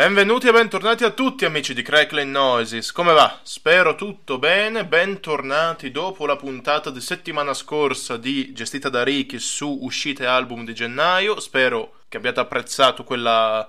Benvenuti e bentornati a tutti amici di Crackland Noises, come va? Spero tutto bene, bentornati dopo la puntata di settimana scorsa di Gestita da Ricky su Uscite Album di Gennaio, spero che abbiate apprezzato il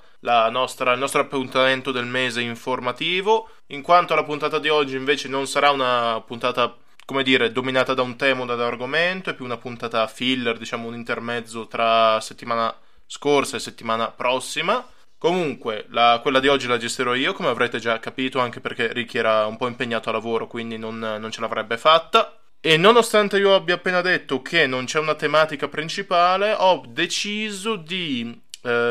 nostro appuntamento del mese informativo. In quanto alla puntata di oggi invece non sarà una puntata, come dire, dominata da un tema o da un argomento, è più una puntata filler, diciamo un intermezzo tra settimana scorsa e settimana prossima. Comunque, quella di oggi la gestirò io, come avrete già capito, anche perché Ricky era un po' impegnato a lavoro, quindi non ce l'avrebbe fatta. E nonostante io abbia appena detto che non c'è una tematica principale, ho deciso di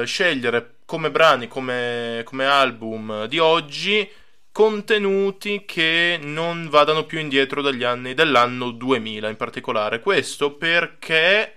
scegliere come brani, come album di oggi, contenuti che non vadano più indietro dagli anni dell'anno 2000 in particolare. Questo perché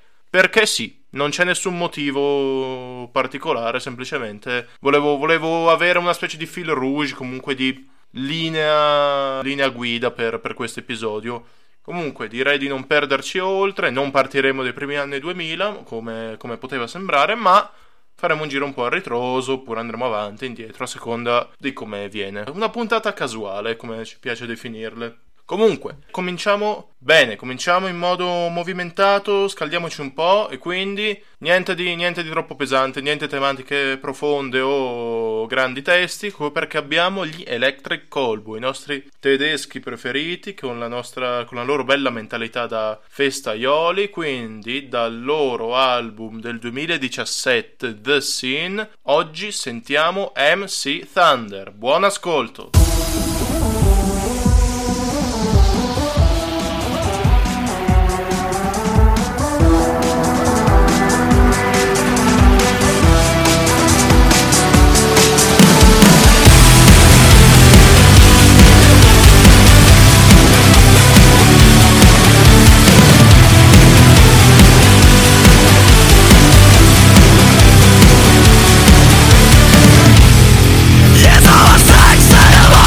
sì. Non c'è nessun motivo particolare, semplicemente volevo avere una specie di fil rouge, comunque di linea guida per questo episodio. Comunque direi di non perderci oltre, non partiremo dai primi anni 2000 come poteva sembrare, ma faremo un giro un po' a ritroso, oppure andremo avanti e indietro a seconda di come viene. Una puntata casuale, come ci piace definirle. Comunque, cominciamo in modo movimentato, scaldiamoci un po' e quindi niente di troppo pesante, niente tematiche profonde o grandi testi, perché abbiamo gli Electric Kolbu, i nostri tedeschi preferiti con la loro bella mentalità da festaioli, quindi dal loro album del 2017 The Scene, oggi sentiamo MC Thunder. Buon ascolto! It's all a sex and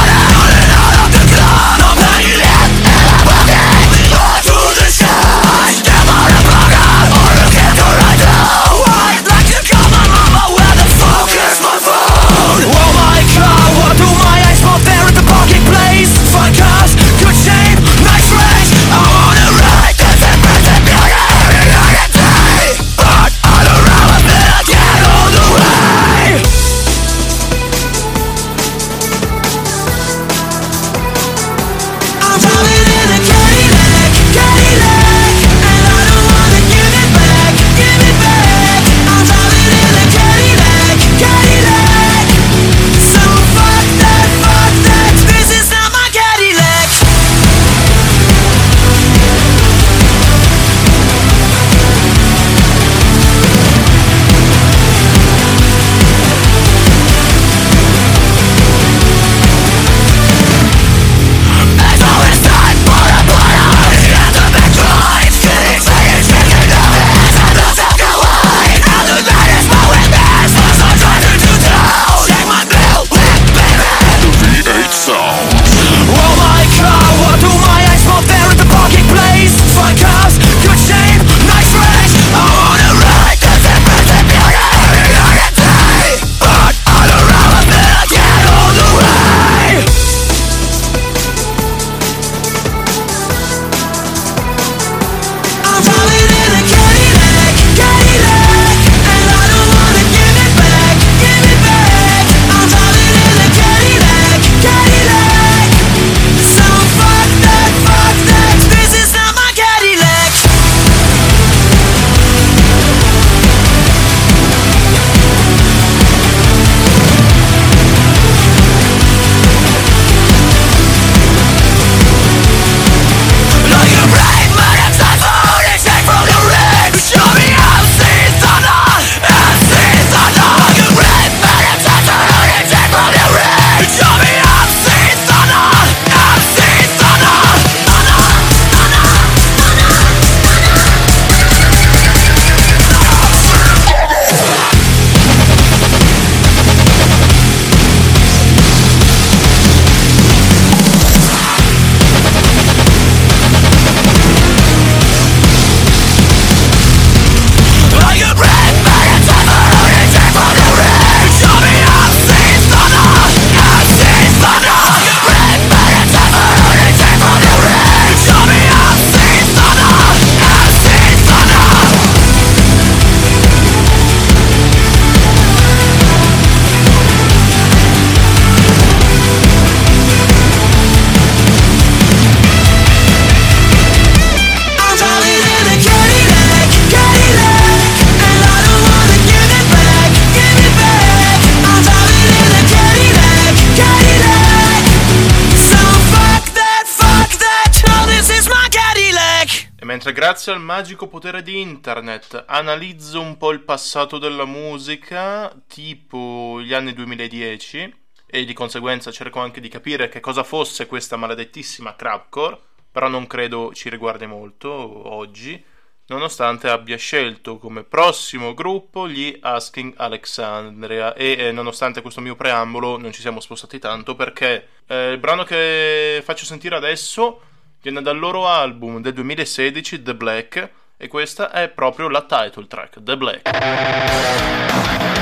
Inoltre, grazie al magico potere di internet, analizzo un po' il passato della musica, tipo gli anni 2010, e di conseguenza cerco anche di capire che cosa fosse questa maledettissima crapcore, però non credo ci riguardi molto oggi, nonostante abbia scelto come prossimo gruppo gli Asking Alexandria, e nonostante questo mio preambolo non ci siamo spostati tanto, perché il brano che faccio sentire adesso viene dal loro album del 2016, The Black, e questa è proprio la title track, The Black.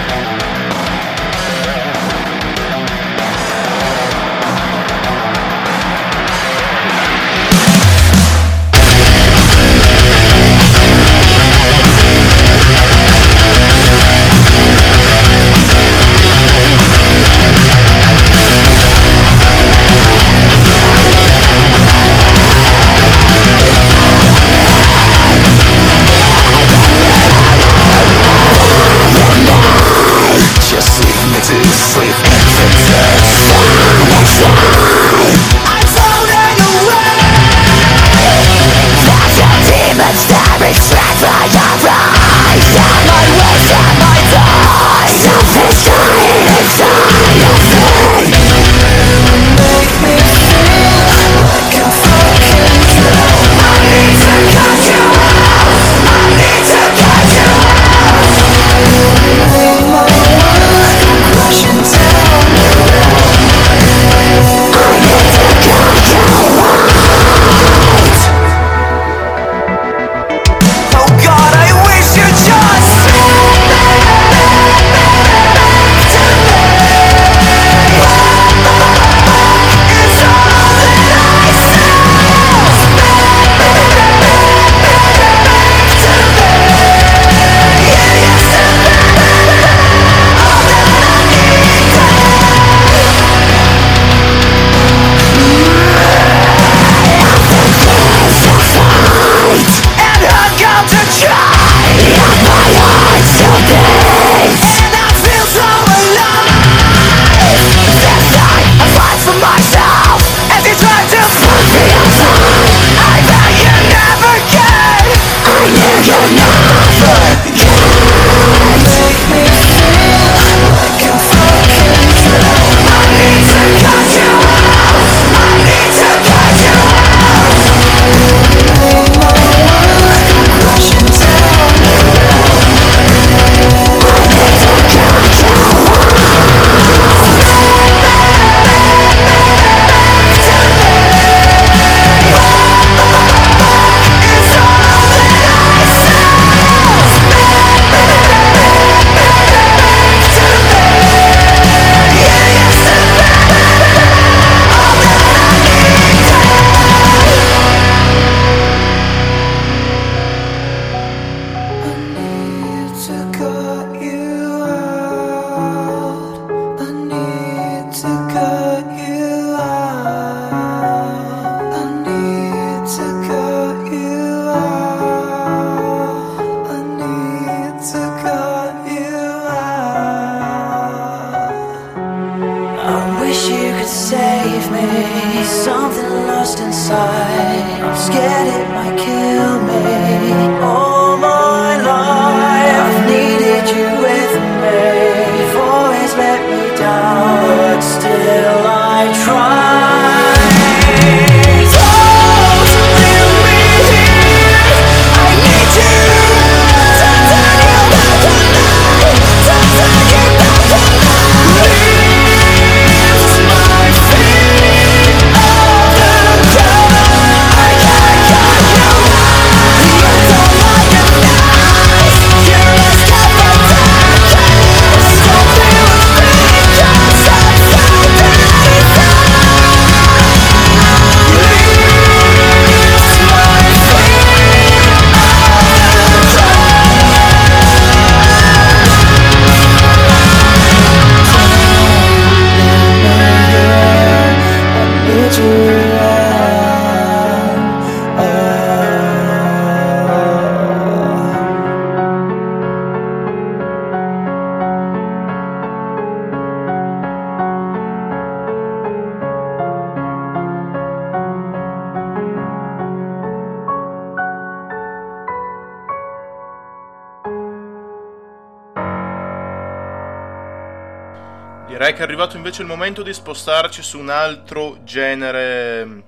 Direi che è arrivato invece il momento di spostarci su un altro genere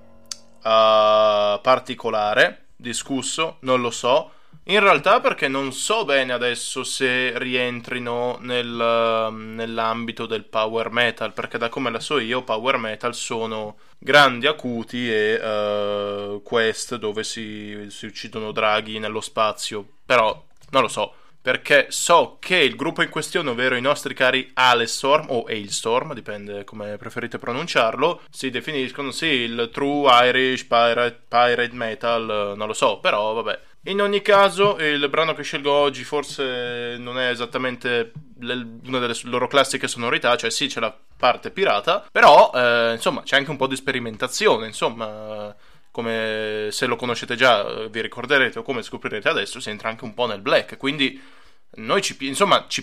particolare, discusso, non lo so. In realtà perché non so bene adesso se rientrino nell'ambito del power metal, perché da come la so io power metal sono grandi acuti e quest dove si uccidono draghi nello spazio, però non lo so, perché so che il gruppo in questione, ovvero i nostri cari Alestorm o Alestorm, dipende come preferite pronunciarlo, si definiscono sì il true Irish pirate metal, non lo so, però vabbè. In ogni caso, il brano che scelgo oggi forse non è esattamente una delle loro classiche sonorità, cioè sì c'è la parte pirata, però insomma c'è anche un po' di sperimentazione, insomma, come se lo conoscete già vi ricorderete o come scoprirete adesso, si entra anche un po' nel black, quindi noi ci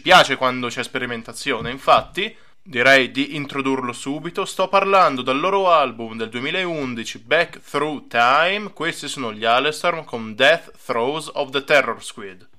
piace quando c'è sperimentazione, infatti direi di introdurlo subito. Sto parlando dal loro album del 2011, Back Through Time. Questi sono gli Alestorm con Death Throes of the Terror Squid.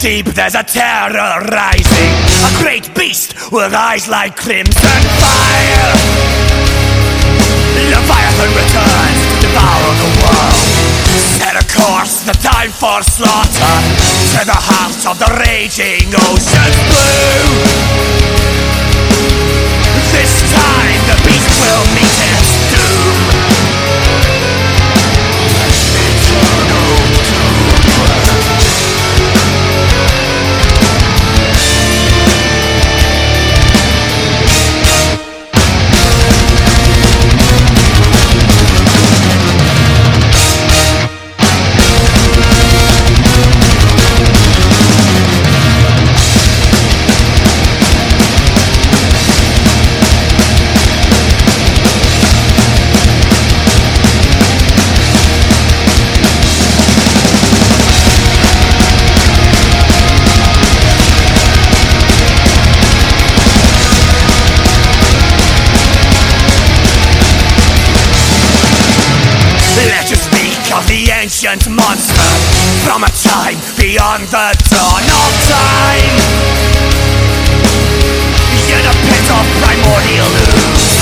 Deep there's a terror rising, a great beast with eyes like crimson fire. Leviathan returns to devour the world. Set a course, the time for slaughter, to the heart of the raging ocean's blue. This time the beast will meet its doom. Ancient monster from a time beyond the dawn of time. In a pit of primordial ooze,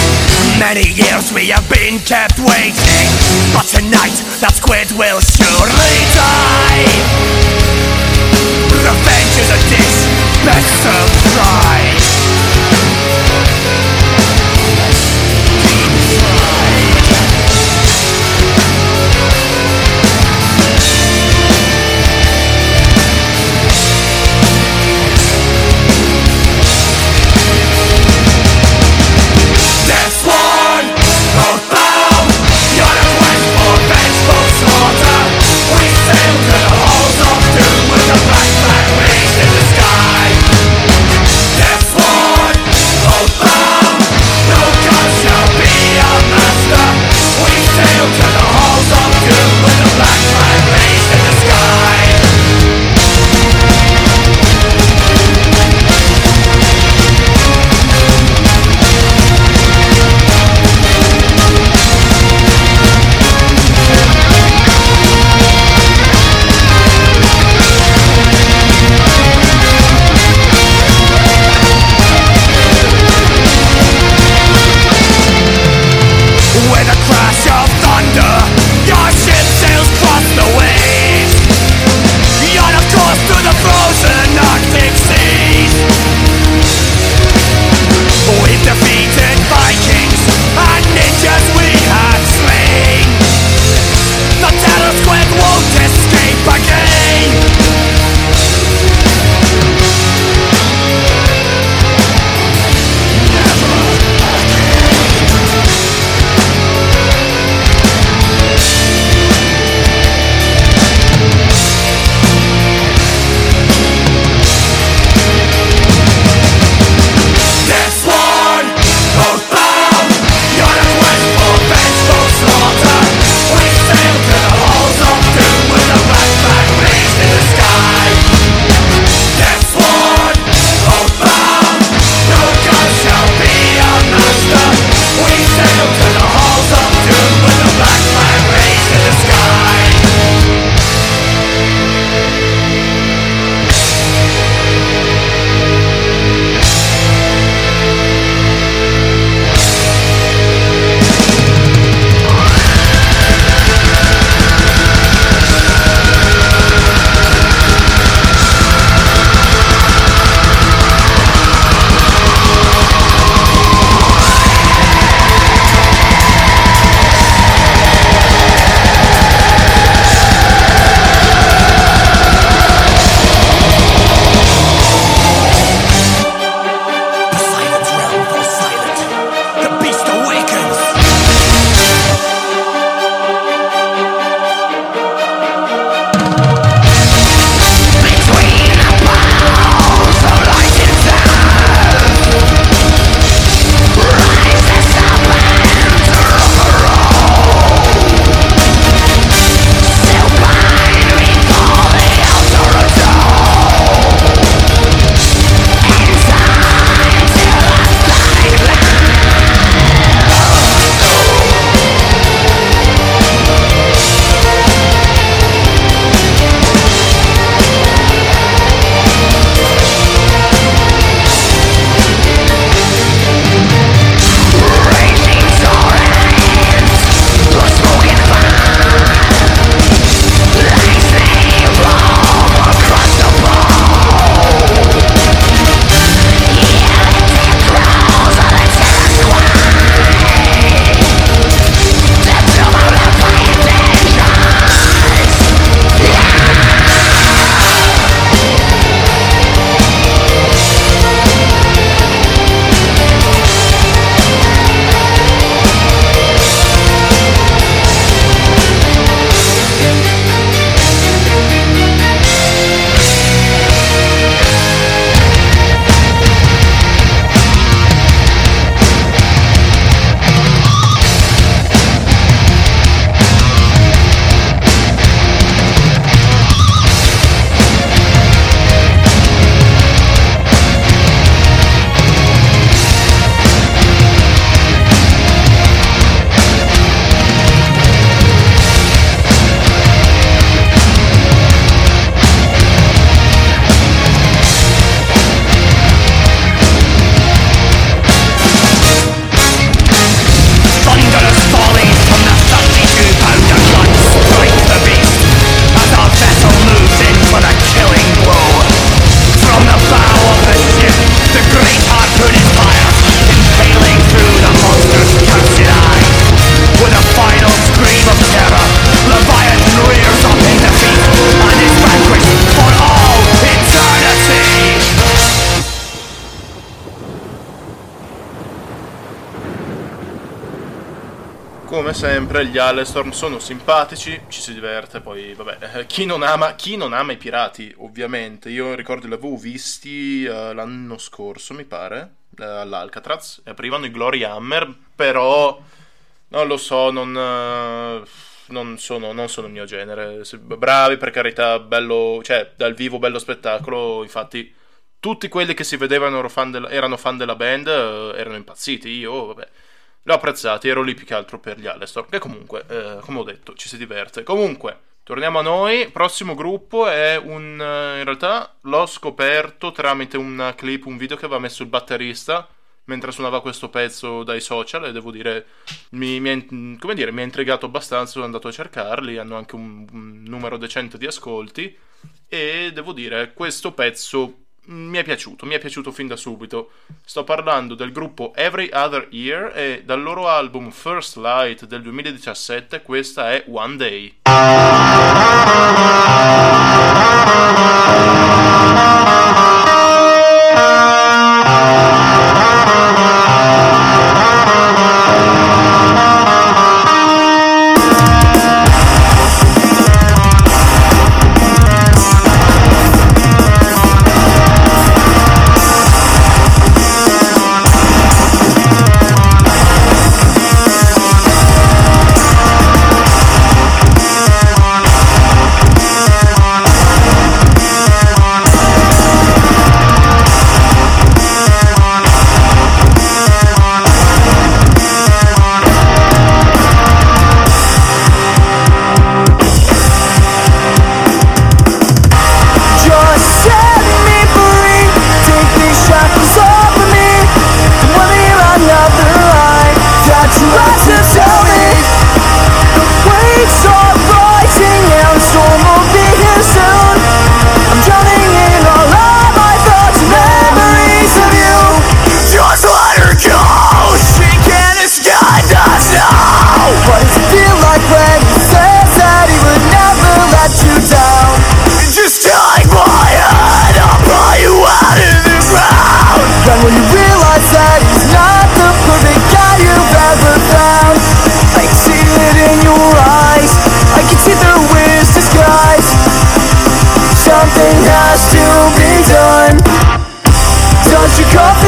many years we have been kept waiting, but tonight that squid will surely die. Revenge is a dish best served fried. Come sempre gli Alestorm sono simpatici, ci si diverte, poi vabbè, chi non ama i pirati ovviamente. Io ricordo li avevo visti l'anno scorso mi pare, all'Alcatraz, e aprivano i Glory Hammer, però non lo so, non sono il mio genere. Bravi per carità, bello, cioè dal vivo bello spettacolo, infatti tutti quelli che si vedevano erano fan della band, erano impazziti, io vabbè l'ho apprezzati, ero lì più che altro per gli Alestorm, che comunque, come ho detto, ci si diverte. Comunque, torniamo a noi, prossimo gruppo è in realtà l'ho scoperto tramite una clip, un video che aveva messo il batterista mentre suonava questo pezzo dai social, e devo dire, mi ha intrigato abbastanza, sono andato a cercarli, hanno anche un numero decente di ascolti, e devo dire, questo pezzo mi è piaciuto fin da subito. Sto parlando del gruppo Every Other Year e dal loro album First Light del 2017 questa è One Day. And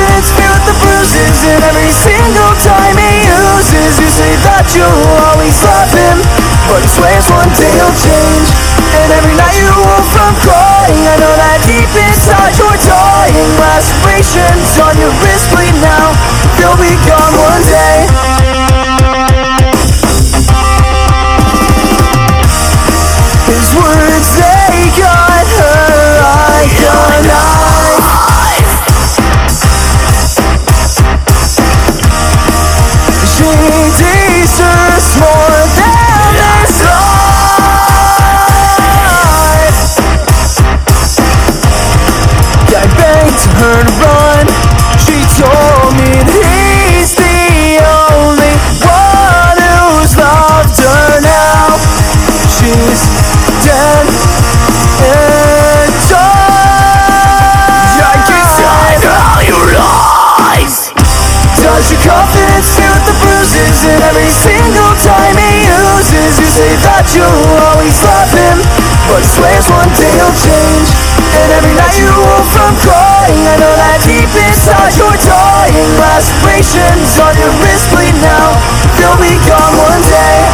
every single time he uses, you say that you'll always love him, but he swears one day he'll change. And every night you wolf from crying, I know that deep inside you're dying. Lacerations on your wrist bleed now, they'll be gone one day. And every single time he uses, you say that you'll always love him, but he swears one day he'll change. And every night you wolf from crying, I know that deep inside you're dying. Lacerations on your wrist bleed now, they'll be gone one day.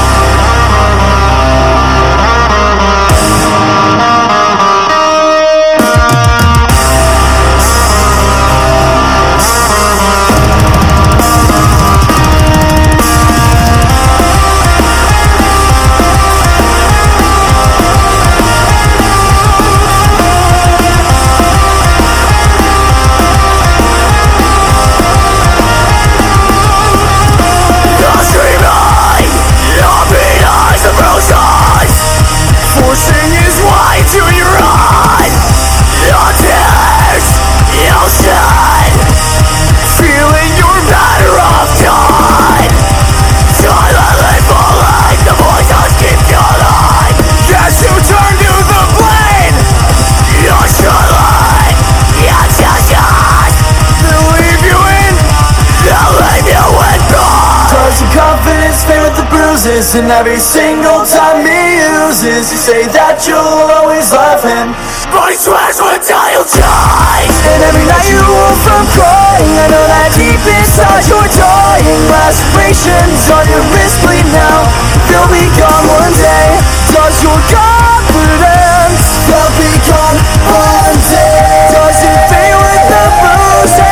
roses, and every single time he uses, you say that you'll always love him, but he swears until you die. And every night you move from crying, I know that deep inside you're dying. Lacerations on your wrist bleed now, they'll be gone one day. Does your confidence they'll be gone one day? Does it fade with the bruises?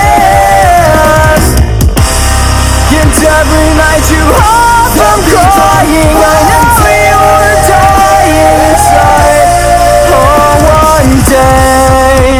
And every night you hope I'm crying, I know you're dying inside. Oh, one day.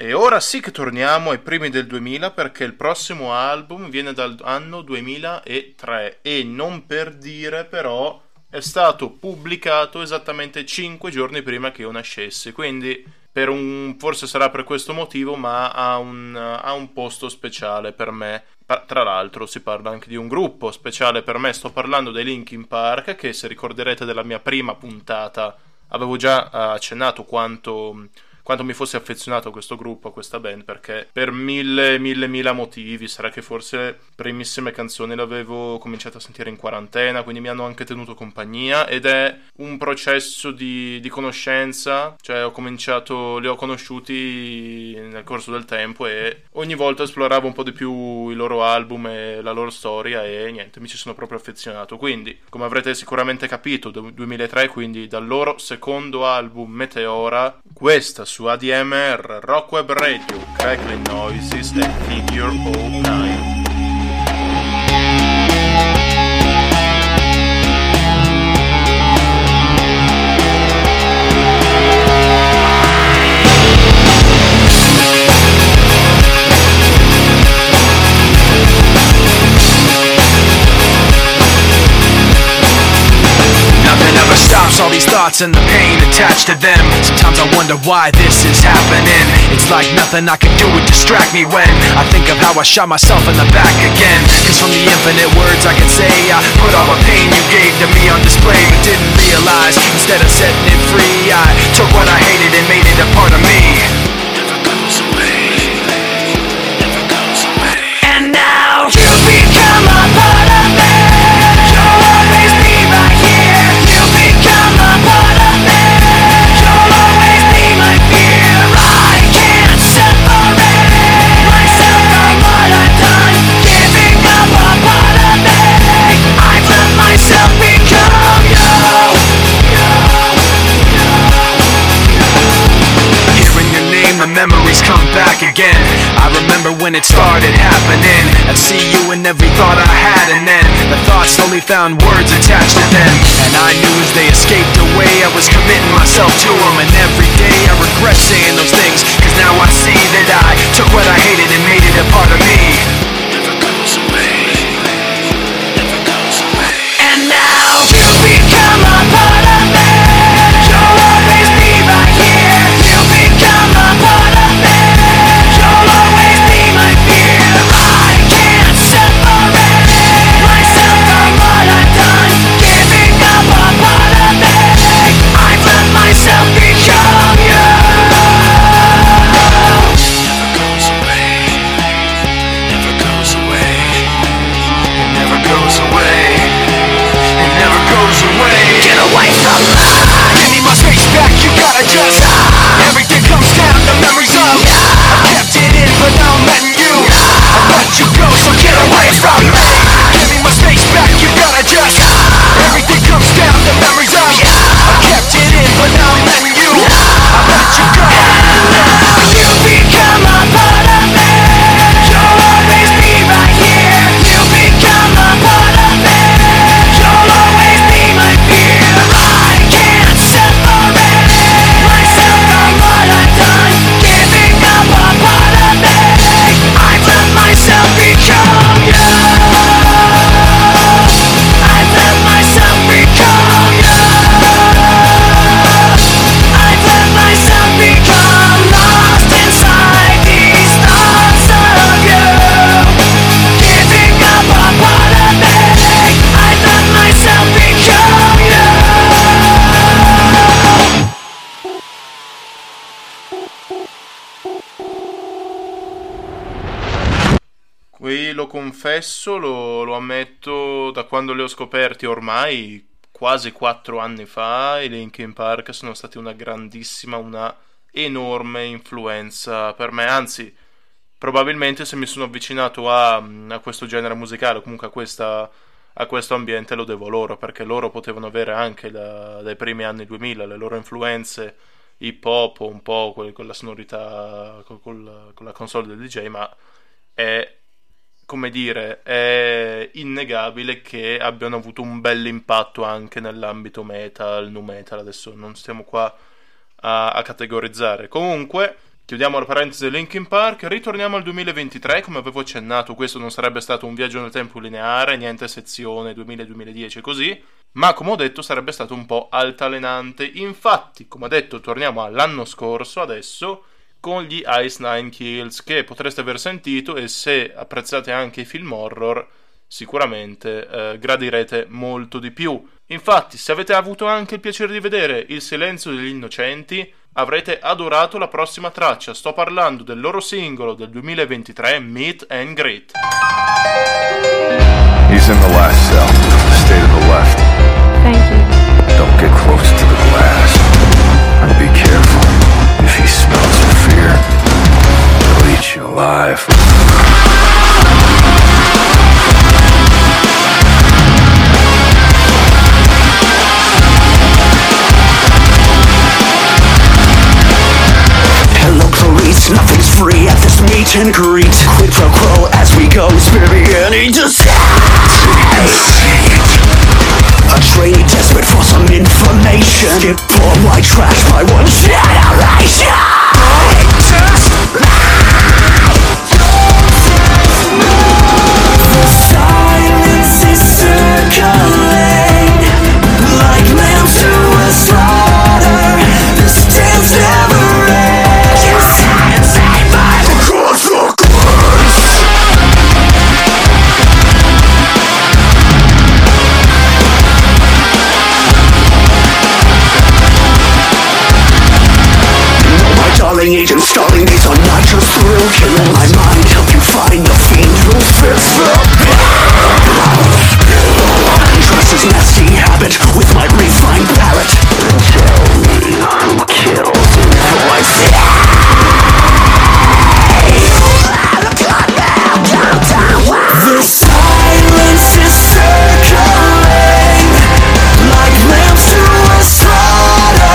E ora sì che torniamo ai primi del 2000, perché il prossimo album viene dall'anno 2003 e non per dire però è stato pubblicato esattamente 5 giorni prima che io nascessi, quindi per un, forse sarà per questo motivo, ma ha un posto speciale per me. Tra l'altro si parla anche di un gruppo speciale per me, sto parlando dei Linkin Park, che se ricorderete della mia prima puntata avevo già accennato quanto mi fosse affezionato a questo gruppo, a questa band, perché per mille motivi. Sarà che forse primissime canzoni l'avevo cominciato a sentire in quarantena, quindi mi hanno anche tenuto compagnia, ed è un processo di conoscenza, cioè li ho conosciuti nel corso del tempo e ogni volta esploravo un po' di più i loro album e la loro storia e niente, mi ci sono proprio affezionato. Quindi, come avrete sicuramente capito, 2003, quindi dal loro secondo album Meteora, questa su ADMR, Rockweb Radio, Crackland Noises, The Figure of Nine. All these thoughts and the pain attached to them. Sometimes I wonder why this is happening. It's like nothing I can do would distract me when I think of how I shot myself in the back again. Cause from the infinite words I can say, I put all the pain you gave to me on display, but didn't realize instead of setting it free, I took what I hated and made it a part of me. Never goes away, never goes away. And now you become a part of me. You'll always be right here. Memories come back again. I remember when it started happening. I'd see you in every thought I had, and then the thoughts slowly found words attached to them. And I knew as they escaped away, I was committing myself to them. And every day I regret saying those things, cause now I see that I took what I hated and made it a part of me. Never goes away, never goes away. And now you become a part of me. You'll always be right here. You become a part. Myself become Qui lo confesso, lo ammetto, da quando li ho scoperti ormai quasi 4 anni fa, i Linkin Park sono stati una grandissima, una enorme influenza per me. Anzi, probabilmente se mi sono avvicinato a questo genere musicale, o comunque a questo ambiente, lo devo loro, perché loro potevano avere anche dai primi anni 2000 le loro influenze hip hop, un po' quella sonorità con la console del DJ, ma è, come dire, è innegabile che abbiano avuto un bell'impatto anche nell'ambito metal, nu metal. Adesso non stiamo qua a categorizzare. Comunque, chiudiamo la parentesi di Linkin Park, ritorniamo al 2023, come avevo accennato questo non sarebbe stato un viaggio nel tempo lineare, niente sezione 2000-2010 e così, ma come ho detto sarebbe stato un po' altalenante. Infatti, come ho detto, torniamo all'anno scorso adesso, con gli Ice Nine Kills, che potreste aver sentito, e se apprezzate anche i film horror sicuramente gradirete molto di più. Infatti, se avete avuto anche il piacere di vedere Il silenzio degli innocenti, avrete adorato la prossima traccia. Sto parlando del loro singolo del 2023, Meet and Greet. He's in the last cell. Stay to the left. Thank you. Don't get close to the glass. And be careful. If he smells of fear, he'll eat you alive. Nothing's free at this meet and greet. Quid pro quo as we go, spare me any dissent. A trainee desperate for some information, get born like trash by one generation. Just lie. Don't just move. The silence is circling like lambs to a slaughter. This dance never ends. Agent starting, these are not just thrill killers. My mind help you find the fiend who fits the bill. Trust his nasty habit with my refined palate. Tell me who kills and how I feel. The silence is circling like lambs to a slaughter.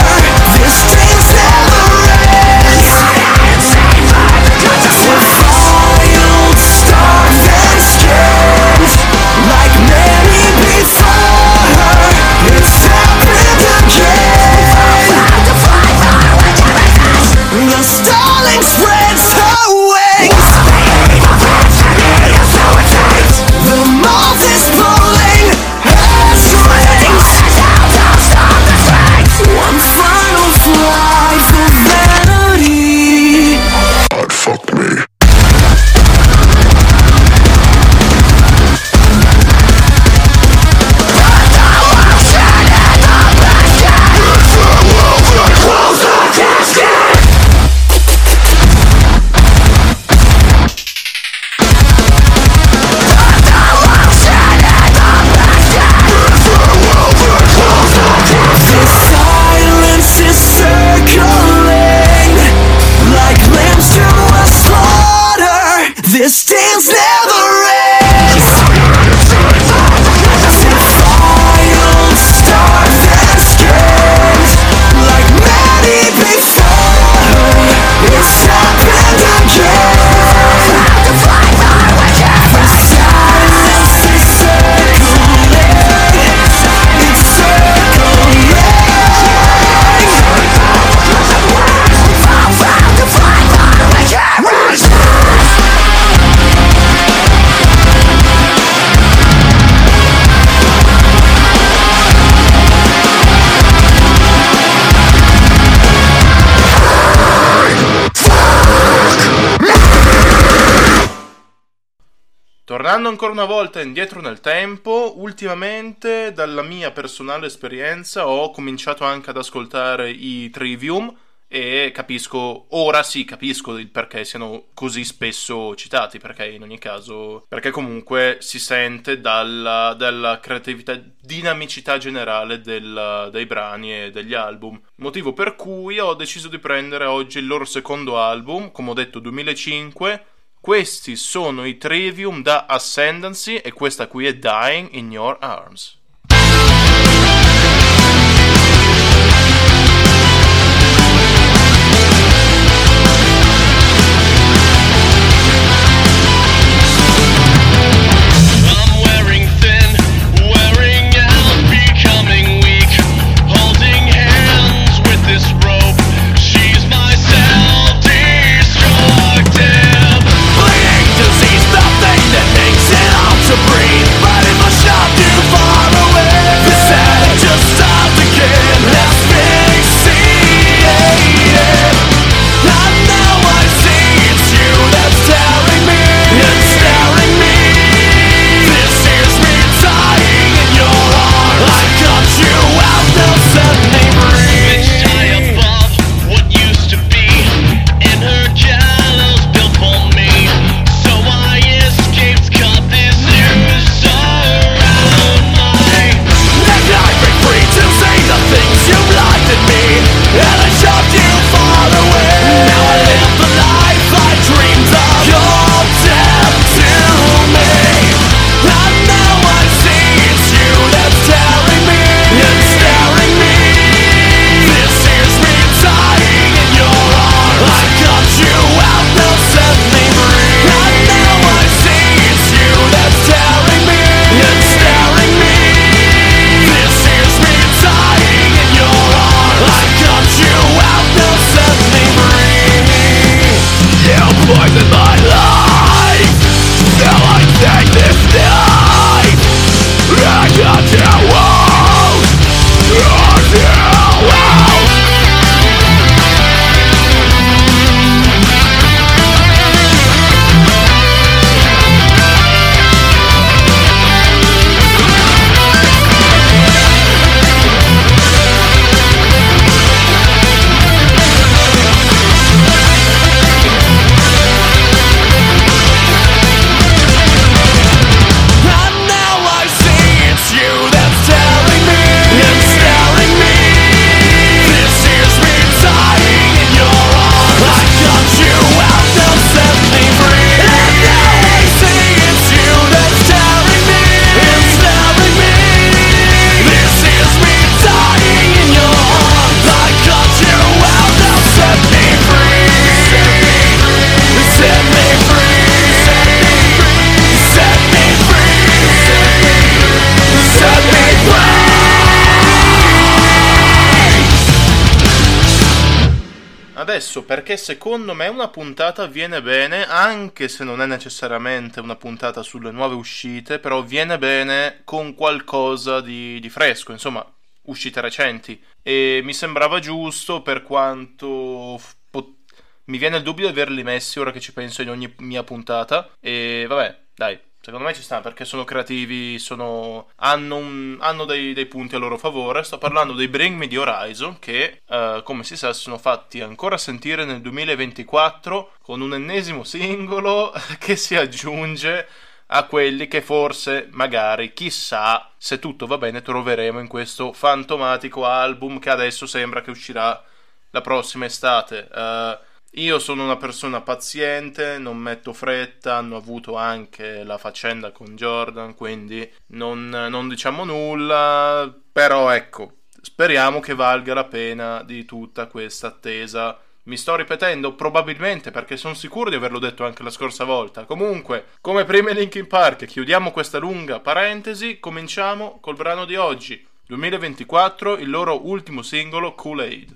This dance never ancora una volta indietro nel tempo. Ultimamente, dalla mia personale esperienza, ho cominciato anche ad ascoltare i Trivium e capisco, ora sì, capisco il perché siano così spesso citati, perché in ogni caso, perché comunque si sente dalla creatività, dinamicità generale dei brani e degli album, motivo per cui ho deciso di prendere oggi il loro secondo album, come ho detto 2005. Questi sono i Trivium da Ascendancy e questa qui è Dying in Your Arms. Adesso, perché secondo me una puntata viene bene, anche se non è necessariamente una puntata sulle nuove uscite, però viene bene con qualcosa di fresco, insomma, uscite recenti. E mi sembrava giusto, per quanto mi viene il dubbio di averli messi, ora che ci penso, in ogni mia puntata. E vabbè, dai, secondo me ci sta, perché sono creativi, hanno dei punti a loro favore. Sto parlando dei Bring Me the Horizon, che come si sa sono fatti ancora sentire nel 2024 con un ennesimo singolo che si aggiunge a quelli che forse, magari, chissà, se tutto va bene troveremo in questo fantomatico album che adesso sembra che uscirà la prossima estate. Io sono una persona paziente, non metto fretta, hanno avuto anche la faccenda con Jordan, quindi non diciamo nulla, però ecco, speriamo che valga la pena di tutta questa attesa. Mi sto ripetendo probabilmente, perché sono sicuro di averlo detto anche la scorsa volta. Comunque, come prima Linkin Park, chiudiamo questa lunga parentesi, cominciamo col brano di oggi, 2024, il loro ultimo singolo, Kool-Aid.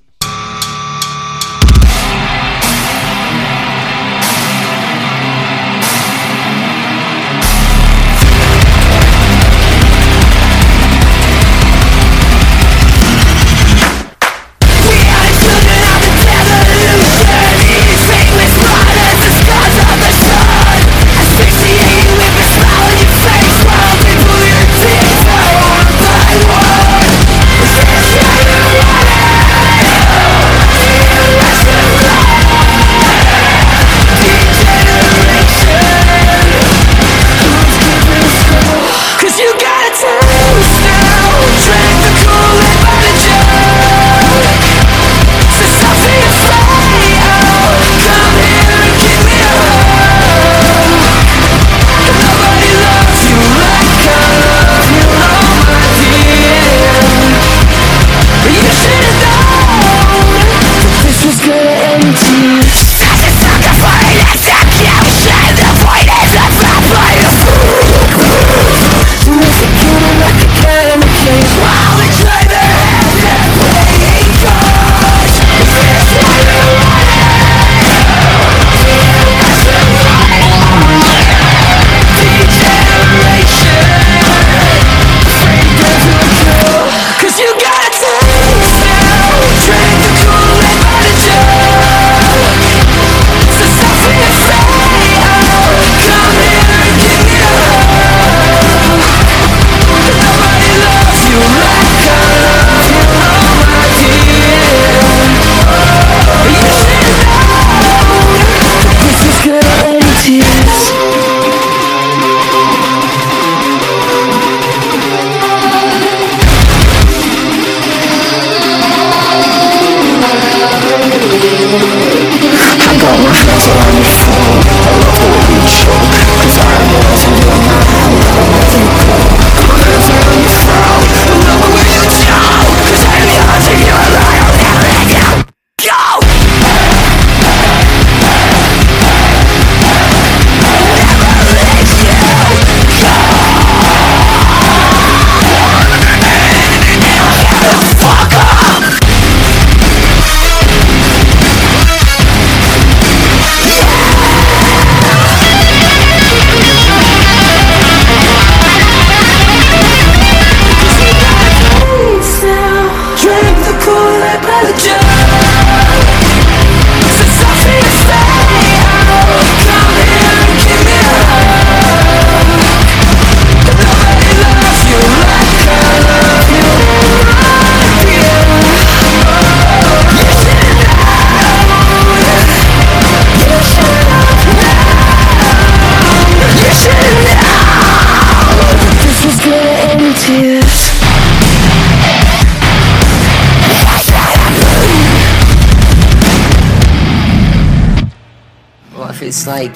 It's like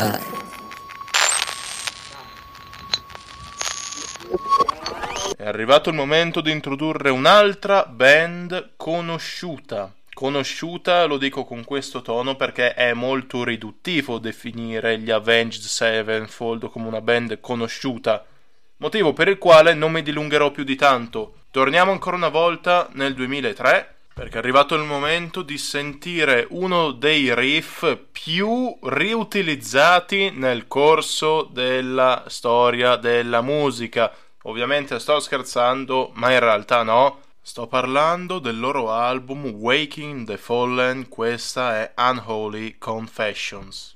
È arrivato il momento di introdurre un'altra band conosciuta. Conosciuta, lo dico con questo tono perché è molto riduttivo definire gli Avenged Sevenfold come una band conosciuta, motivo per il quale non mi dilungherò più di tanto. Torniamo ancora una volta nel 2003, perché è arrivato il momento di sentire uno dei riff più riutilizzati nel corso della storia della musica. Ovviamente sto scherzando, ma in realtà no. Sto parlando del loro album Waking the Fallen, questa è Unholy Confessions.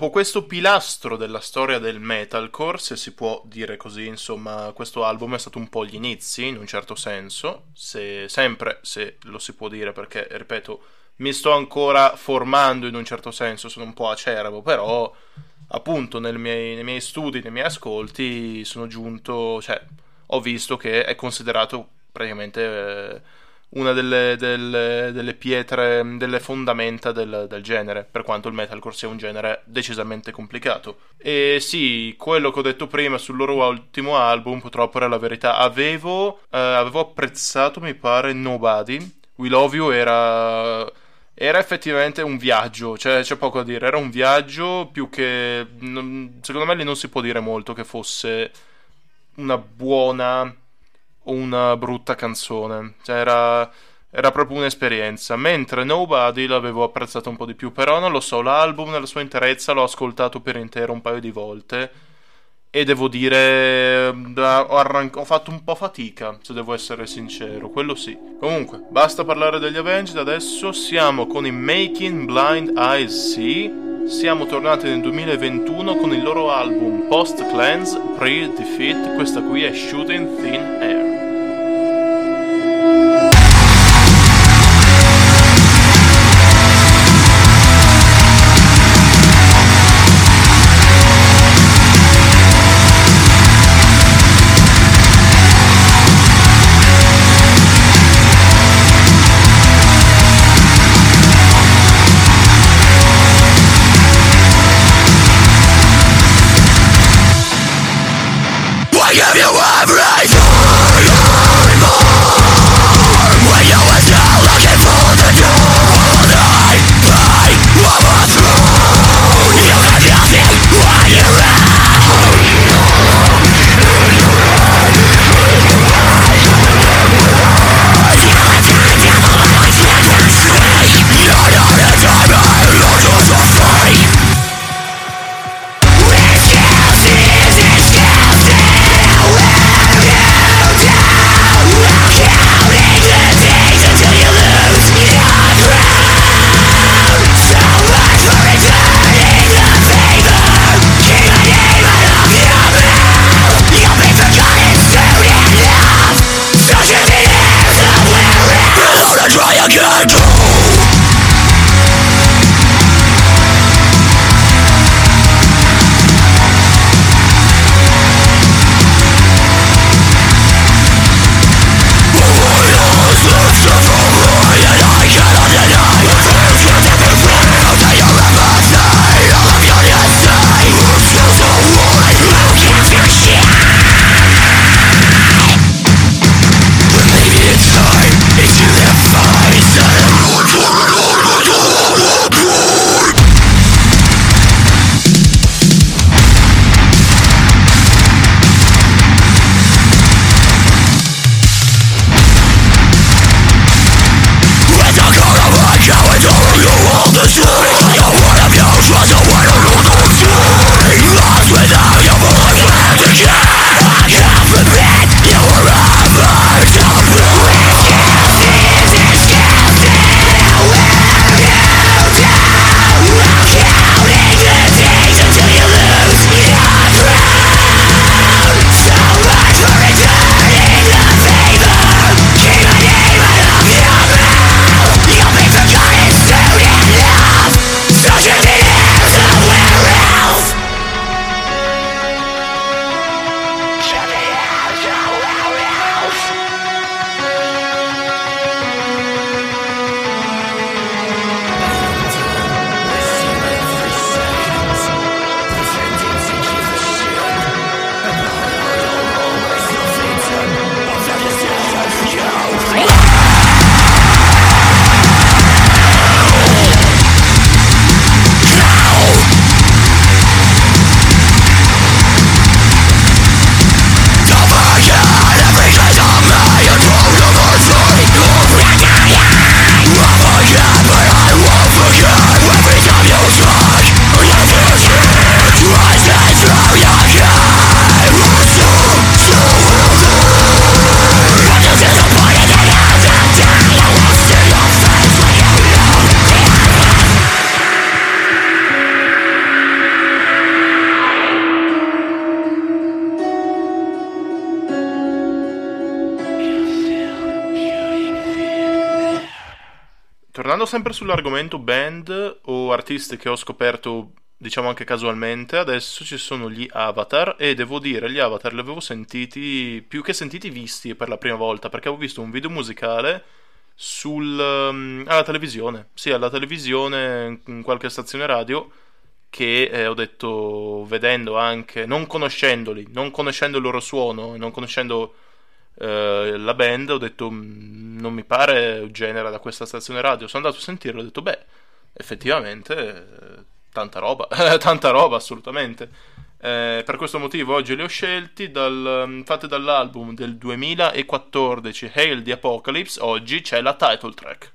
Dopo questo pilastro della storia del metalcore, se si può dire così, insomma, questo album è stato un po' gli inizi, in un certo senso, se lo si può dire, perché, ripeto, mi sto ancora formando in un certo senso, sono un po' acerbo, però appunto nei miei studi, nei miei ascolti sono giunto, cioè ho visto che è considerato praticamente una delle pietre, delle fondamenta del genere, per quanto il metalcore sia un genere decisamente complicato. E sì, quello che ho detto prima sul loro ultimo album purtroppo era la verità. Avevo apprezzato, mi pare, Nobody. We Love You era effettivamente un viaggio, cioè c'è poco da dire, era un viaggio più che, secondo me lì non si può dire molto che fosse una buona o una brutta canzone, cioè era proprio un'esperienza, mentre Nobody l'avevo apprezzato un po' di più, però non lo so, l'album nella sua interezza l'ho ascoltato per intero un paio di volte e devo dire ho fatto un po' fatica, se devo essere sincero, quello sì. Comunque, basta parlare degli Avenged, adesso siamo con i Making Blind Eyes See. Siamo tornati nel 2021 con il loro album Post Cleanse Pre-Defeat, questa qui è Shooting Thin Air. Yeah! Tornando sempre sull'argomento band o artisti che ho scoperto, diciamo anche casualmente, adesso ci sono gli Avatar, e devo dire, gli Avatar li avevo sentiti, più che sentiti, visti per la prima volta, perché avevo visto un video musicale alla televisione, sì, alla televisione, in qualche stazione radio, che ho detto, vedendo anche, non conoscendo il loro suono, non conoscendo la band, ho detto non mi pare genera da questa stazione radio. Sono andato a sentirlo e ho detto beh, effettivamente tanta roba assolutamente. Per questo motivo oggi li ho scelti dall'album del 2014 Hail the Apocalypse. Oggi c'è la title track.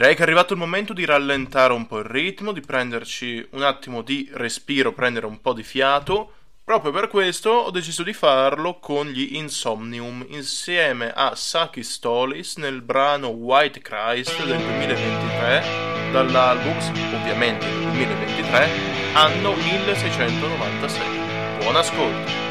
Direi che è arrivato il momento di rallentare un po' il ritmo, di prenderci un attimo di respiro, prendere un po' di fiato. Proprio per questo ho deciso di farlo con gli Insomnium insieme a Saki Stolis nel brano White Christ del 2023 dall'album, ovviamente del 2023, anno 1696. Buon ascolto!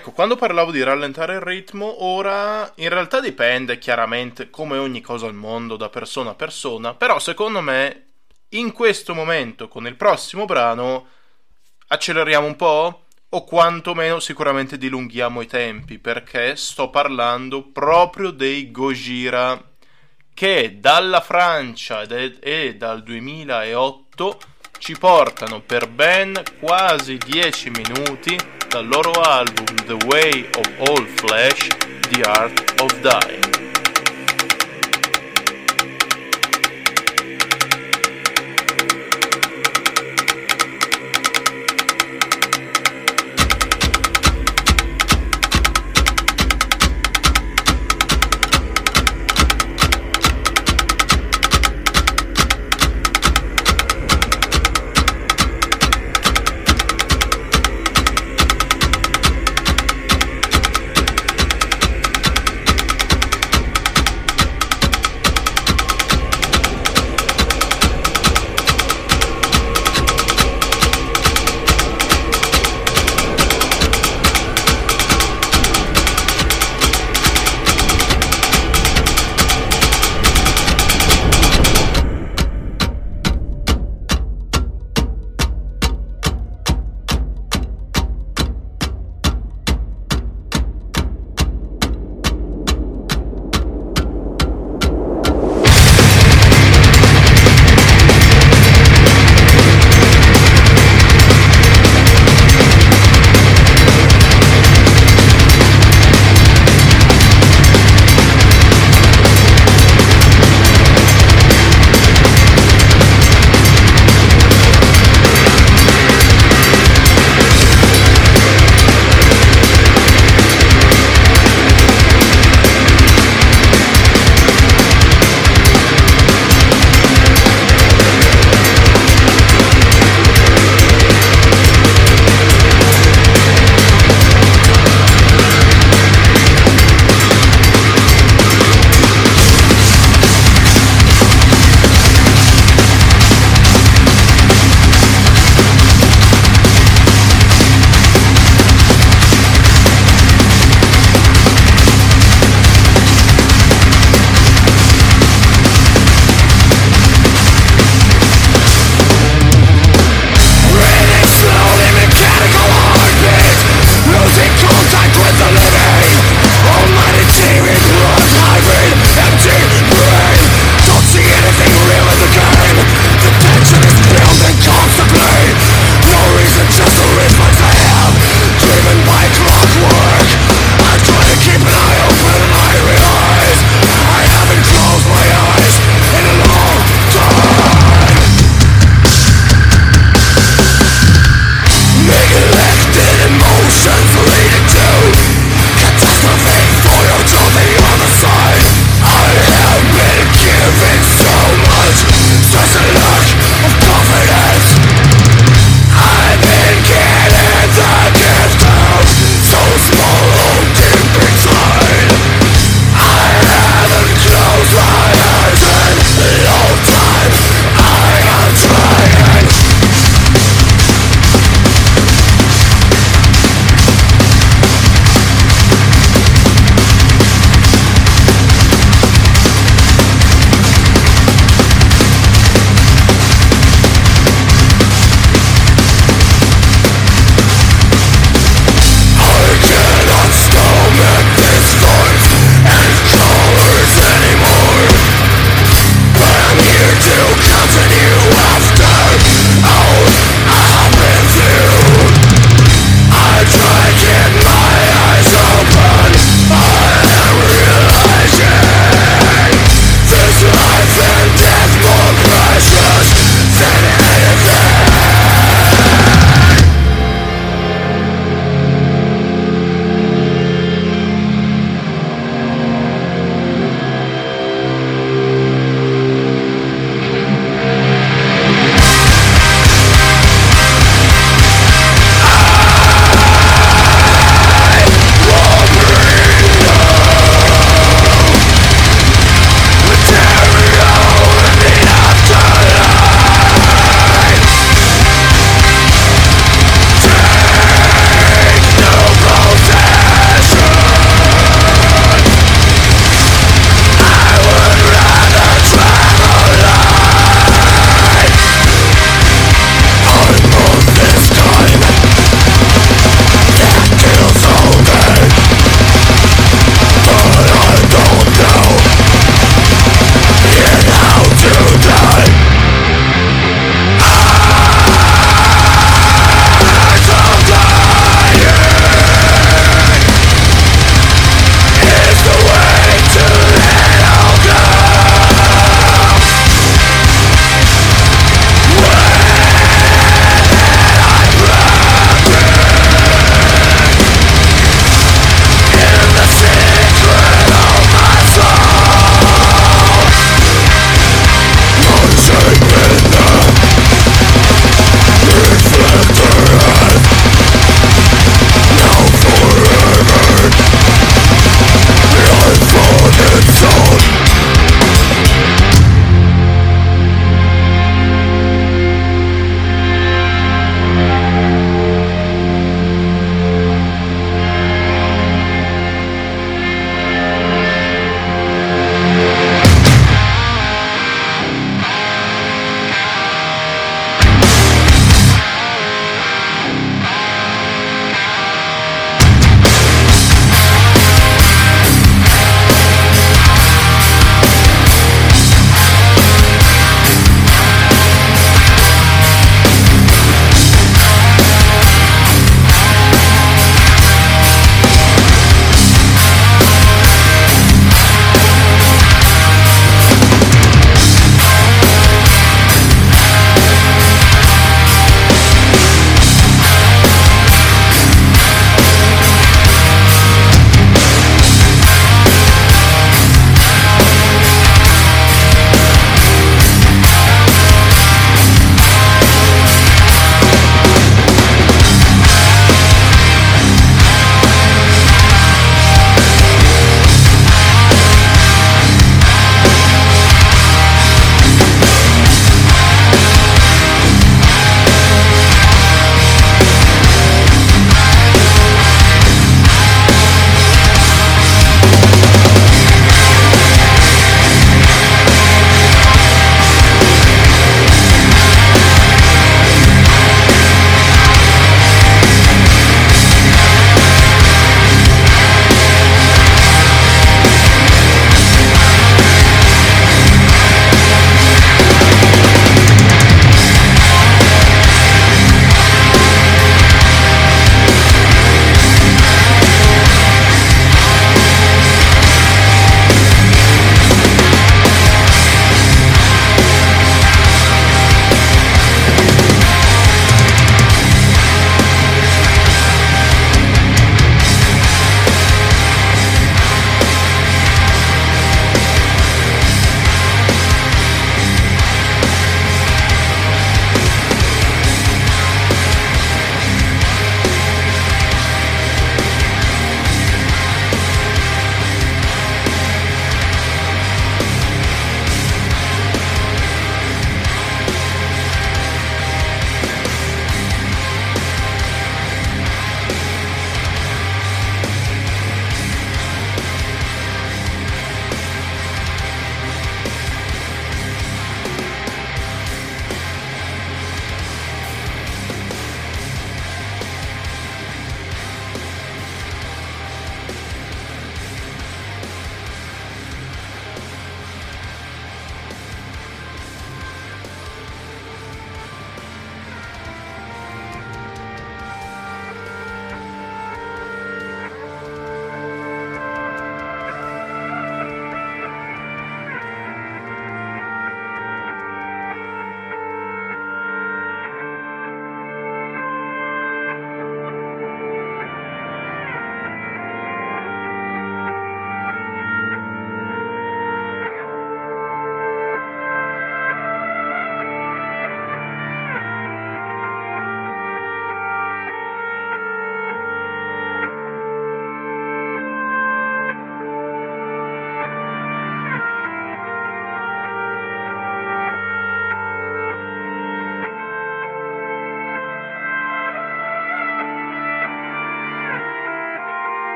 Ecco, quando parlavo di rallentare il ritmo, ora in realtà dipende chiaramente, come ogni cosa al mondo, da persona a persona, però secondo me in questo momento con il prossimo brano acceleriamo un po' o quantomeno sicuramente dilunghiamo i tempi, perché sto parlando proprio dei Gojira, che dalla Francia e dal 2008 ci portano per ben quasi 10 minuti dal loro album The Way of All Flesh, The Art of Dying.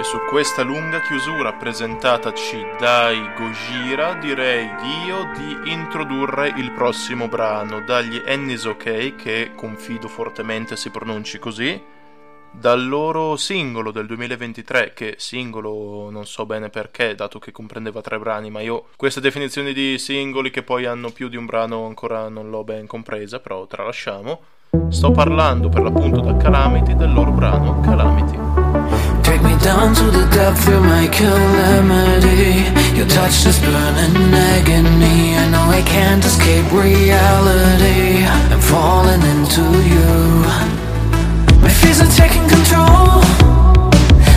E su questa lunga chiusura presentataci dai Gojira direi io di introdurre il prossimo brano, dagli Ennis OK, che confido fortemente si pronunci così, dal loro singolo del 2023, che singolo non so bene perché, dato che comprendeva 3 brani, ma io queste definizioni di singoli che poi hanno più di un brano ancora non l'ho ben compresa, però tralasciamo. Sto parlando per l'appunto da Calamity, del loro brano Calamity. Take me down to the depth of my calamity. Your touch is burning agony. I know I can't escape reality. I'm falling into you. My fears are taking control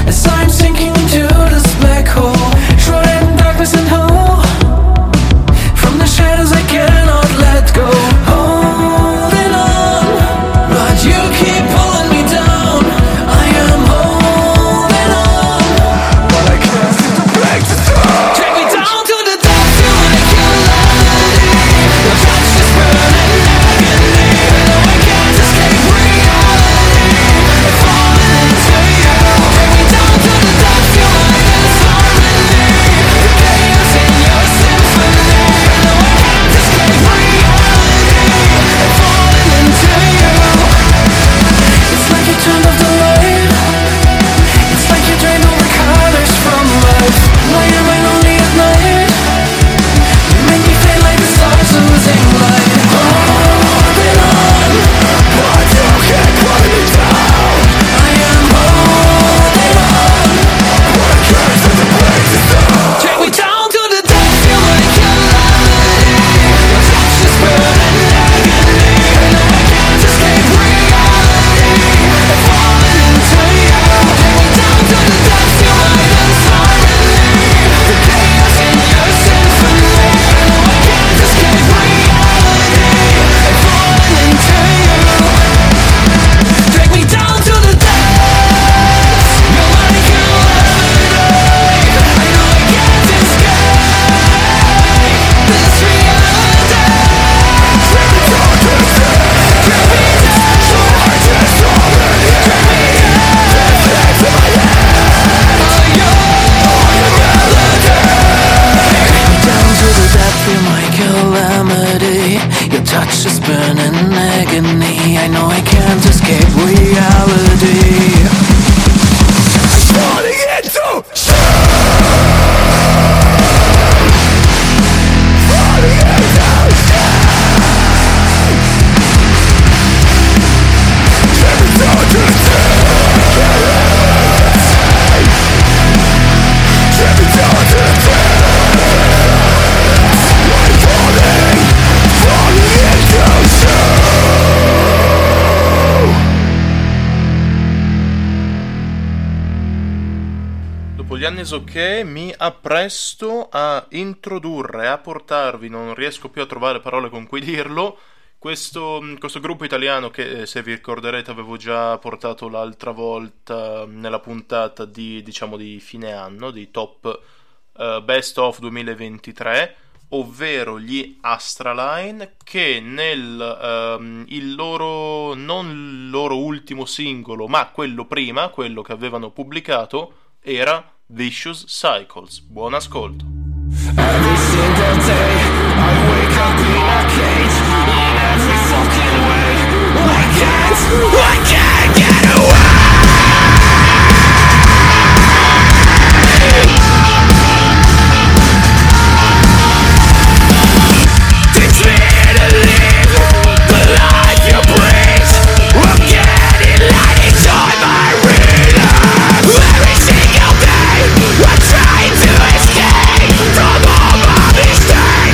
as I'm sinking into this black hole, shrouded in darkness and hope. From the shadows I cannot let go. Holding on, but you keep pulling me down. I am holding. Ok, mi appresto a introdurre, a portarvi, non riesco più a trovare parole con cui dirlo, questo gruppo italiano che, se vi ricorderete, avevo già portato l'altra volta nella puntata di fine anno, di top best of 2023, ovvero gli Astraline, che nel il loro, non loro ultimo singolo, ma quello prima, quello che avevano pubblicato, era Vicious Cycles. Buon ascolto. Every single day I wake up in a cage, in every fucking way. I can't get away. They try to live the life you breathe. We'll get it like it's on my radar. Every single day I'm trying to escape from all my mistakes.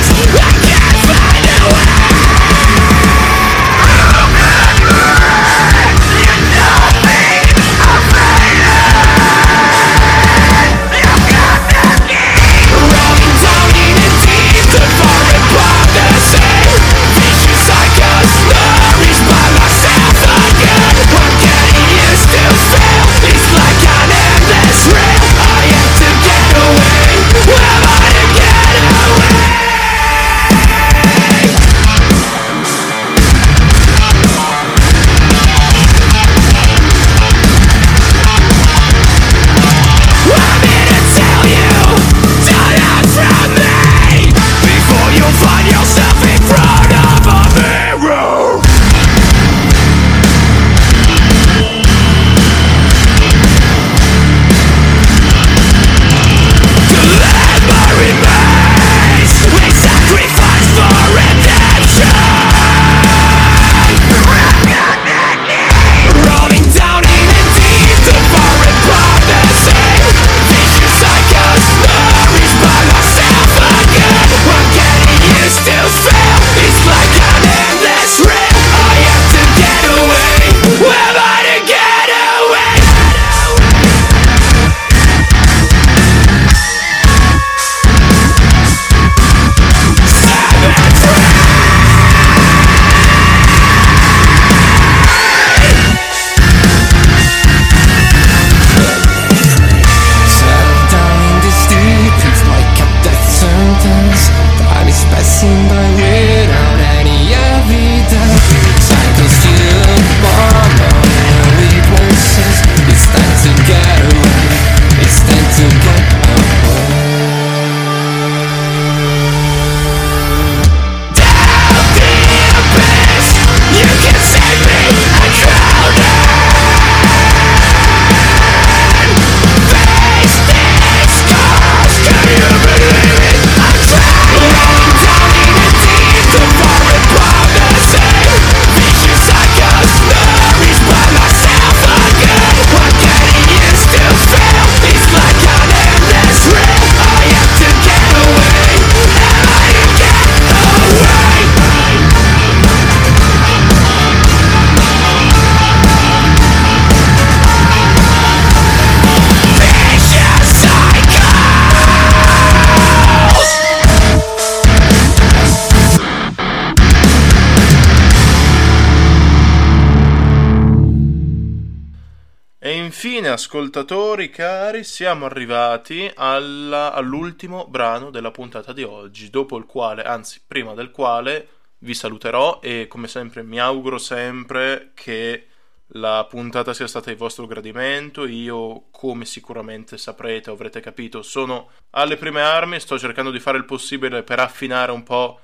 Infine, ascoltatori cari, siamo arrivati all'ultimo brano della puntata di oggi, dopo il quale, anzi prima del quale, vi saluterò e come sempre mi auguro sempre che la puntata sia stata di vostro gradimento. Io, come sicuramente saprete o avrete capito, sono alle prime armi, sto cercando di fare il possibile per affinare un po'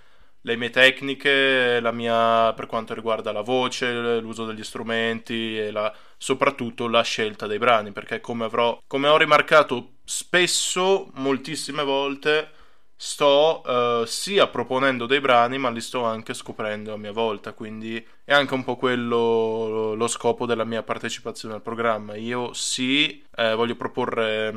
le mie tecniche, la mia, per quanto riguarda la voce, l'uso degli strumenti e soprattutto la scelta dei brani, perché come ho rimarcato spesso, moltissime volte, sto sia proponendo dei brani ma li sto anche scoprendo a mia volta, quindi è anche un po' quello lo scopo della mia partecipazione al programma. Io voglio proporre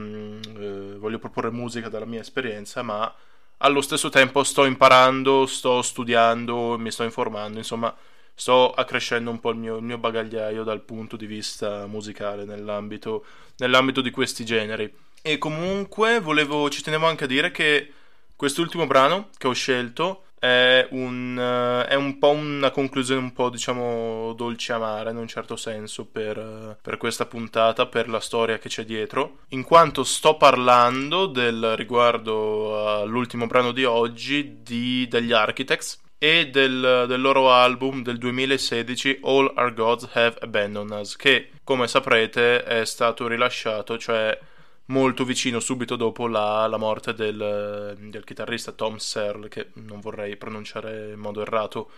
musica dalla mia esperienza, ma allo stesso tempo sto imparando, sto studiando, mi sto informando, insomma sto accrescendo un po' il mio bagagliaio dal punto di vista musicale nell'ambito di questi generi. E comunque ci tenevo anche a dire che quest'ultimo brano che ho scelto è un po' una conclusione un po', diciamo, dolce amara in un certo senso per questa puntata, per la storia che c'è dietro, in quanto sto parlando riguardo all'ultimo brano di oggi degli Architects e del loro album del 2016 All Our Gods Have Abandoned Us, che come saprete è stato rilasciato, cioè molto vicino, subito dopo la morte del chitarrista Tom Searle, che non vorrei pronunciare in modo errato,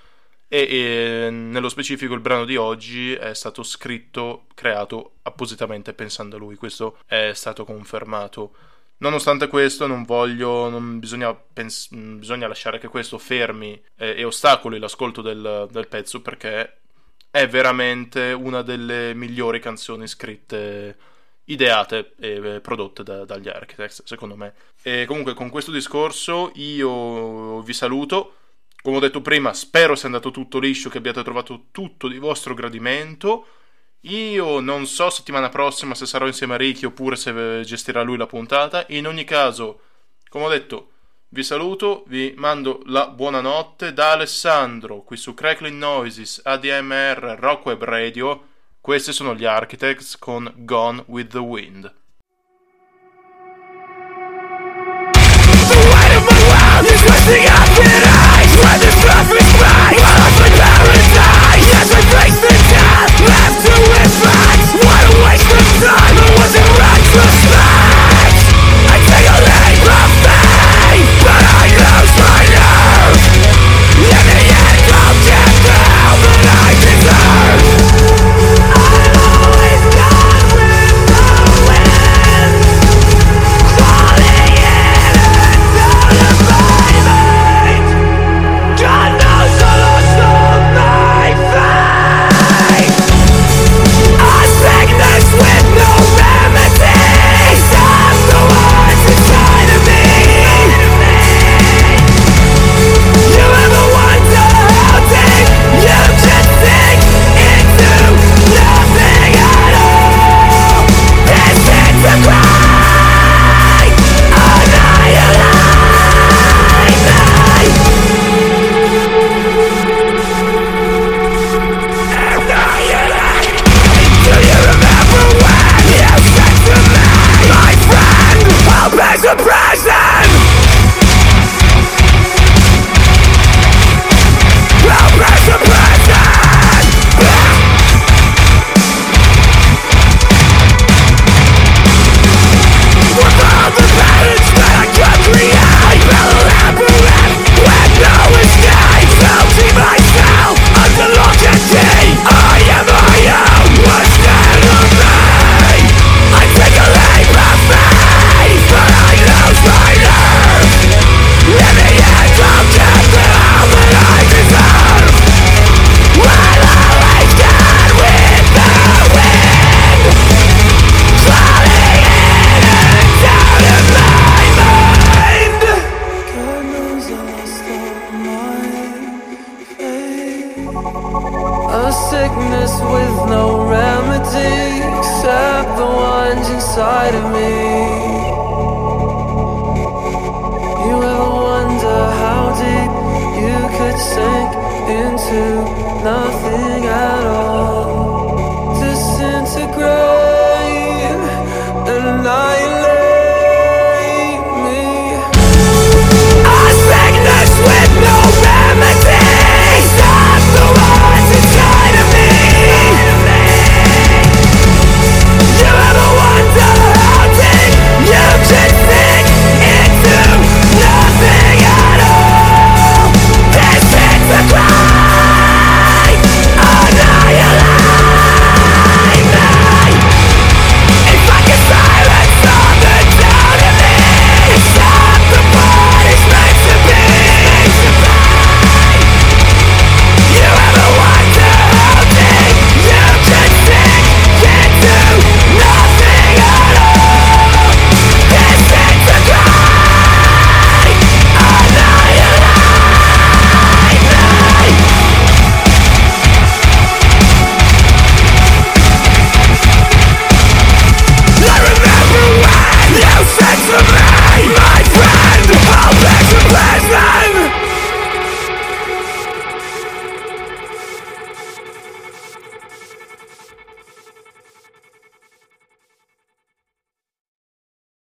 e nello specifico il brano di oggi è stato scritto, creato appositamente pensando a lui, questo è stato confermato. Nonostante questo bisogna lasciare che questo fermi e ostacoli l'ascolto del pezzo, perché è veramente una delle migliori canzoni scritte, ideate e prodotte dagli Architects, secondo me. E comunque con questo discorso io vi saluto. Come ho detto prima, spero sia andato tutto liscio, che abbiate trovato tutto di vostro gradimento. Io non so settimana prossima se sarò insieme a Ricky oppure se gestirà lui la puntata. In ogni caso, come ho detto, vi saluto, vi mando la buonanotte da Alessandro, qui su Crackland Noises, ADMR, Rockweb Radio. Questi sono gli Architects con Gone with the Wind. The weight of my world is resting on thin ice. When this breath is mine, I lost my paradise. Yes, I faced the death, left to its facts. What a waste of time, it wasn't retrospect. I take a lead from fate, but I lose my nerve. In the end, I'll get the help that I deserve. Nothing.